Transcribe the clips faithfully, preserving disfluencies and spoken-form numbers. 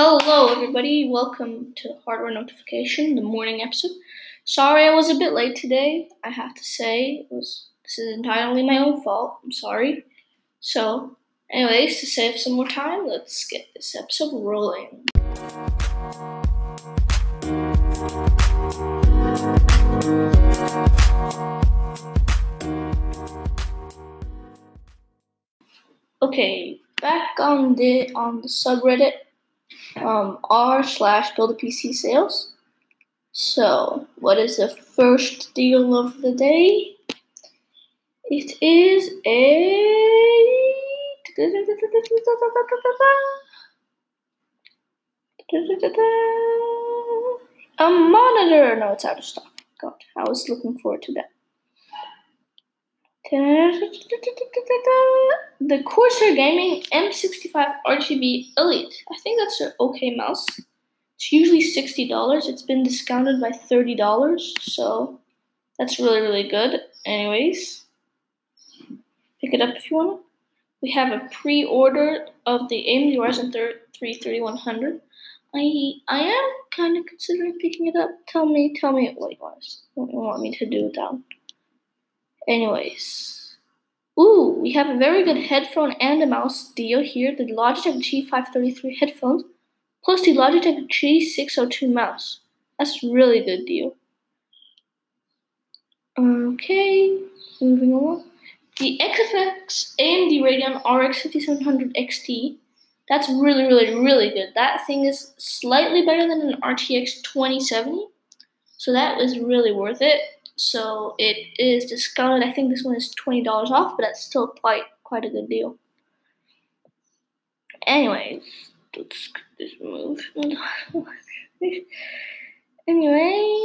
Hello everybody, welcome to Hardware Notification, the morning episode. Sorry I was a bit late today, I have to say, it was, this is entirely my own fault, I'm sorry. So, anyways, to save some more time, let's get this episode rolling. Okay, back on the on the subreddit um, r slash build a P C sales. So, what is the first deal of the day? It is a a monitor. No, it's out of stock. God, I was looking forward to that. The Corsair Gaming M sixty-five R G B Elite. I think that's an okay mouse. It's usually sixty dollars. It's been discounted by thirty dollars. So that's really, really good. Anyways, pick it up if you want. We have a pre-order of the A M D Ryzen three thirty-one hundred. I I am kind of considering picking it up. Tell me, tell me what you want me to do with that. Anyways, ooh, we have a very good headphone and a mouse deal here. The Logitech G five thirty-three headphones plus the Logitech G six oh two mouse. That's a really good deal. Okay, moving on. The X F X A M D Radeon R X fifty-seven hundred X T. That's really, really, really good. That thing is slightly better than an R T X twenty seventy. So that was really worth it. So it is discounted. I think this one is twenty dollars off, but that's still quite quite a good deal. Anyways, let's just move. Anyway,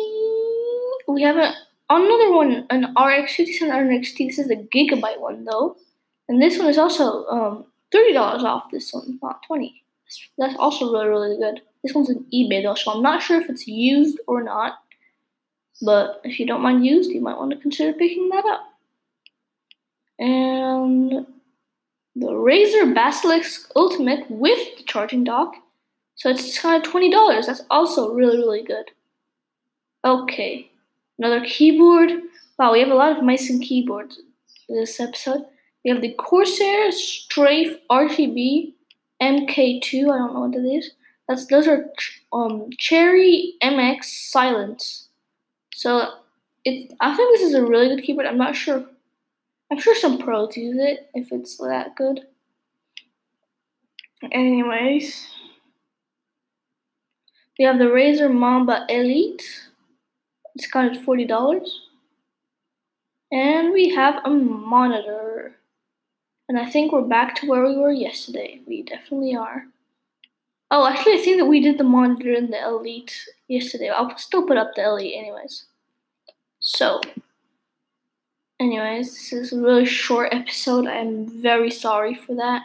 we have a, another one, an R X fifty-seven hundred X T. This is the Gigabyte one, though. And this one is also um, thirty dollars off this one, not twenty dollars. That's also really, really good. This one's on eBay, though, so I'm not sure if it's used or not. But if you don't mind used, you might want to consider picking that up. And the Razer Basilisk Ultimate with the charging dock. So it's kind of twenty dollars. That's also really, really good. Okay. Another keyboard. Wow, we have a lot of mice and keyboards this episode. We have the Corsair Strafe R G B M K two. I don't know what that is. That's, those are um, Cherry M X Silence. So, it, I think this is a really good keyboard. I'm not sure. I'm sure some pros use it, if it's that good. Anyways. We have the Razer Mamba Elite. It's got forty dollars. And we have a monitor. And I think we're back to where we were yesterday. We definitely are. Oh, actually, I think that we did the monitor and the Elite yesterday. I'll still put up the Elite anyways. So, anyways, this is a really short episode. I'm very sorry for that.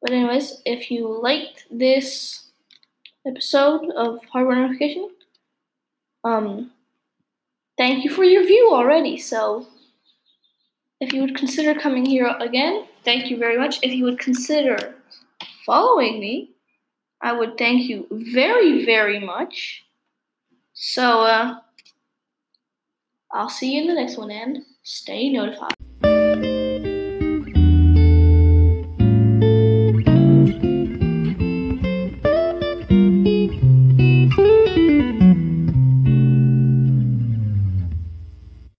But anyways, if you liked this episode of Hardware Notification, um, thank you for your view already. So, if you would consider coming here again, thank you very much. If you would consider following me, I would thank you very, very much. So, uh, I'll see you in the next one and stay notified.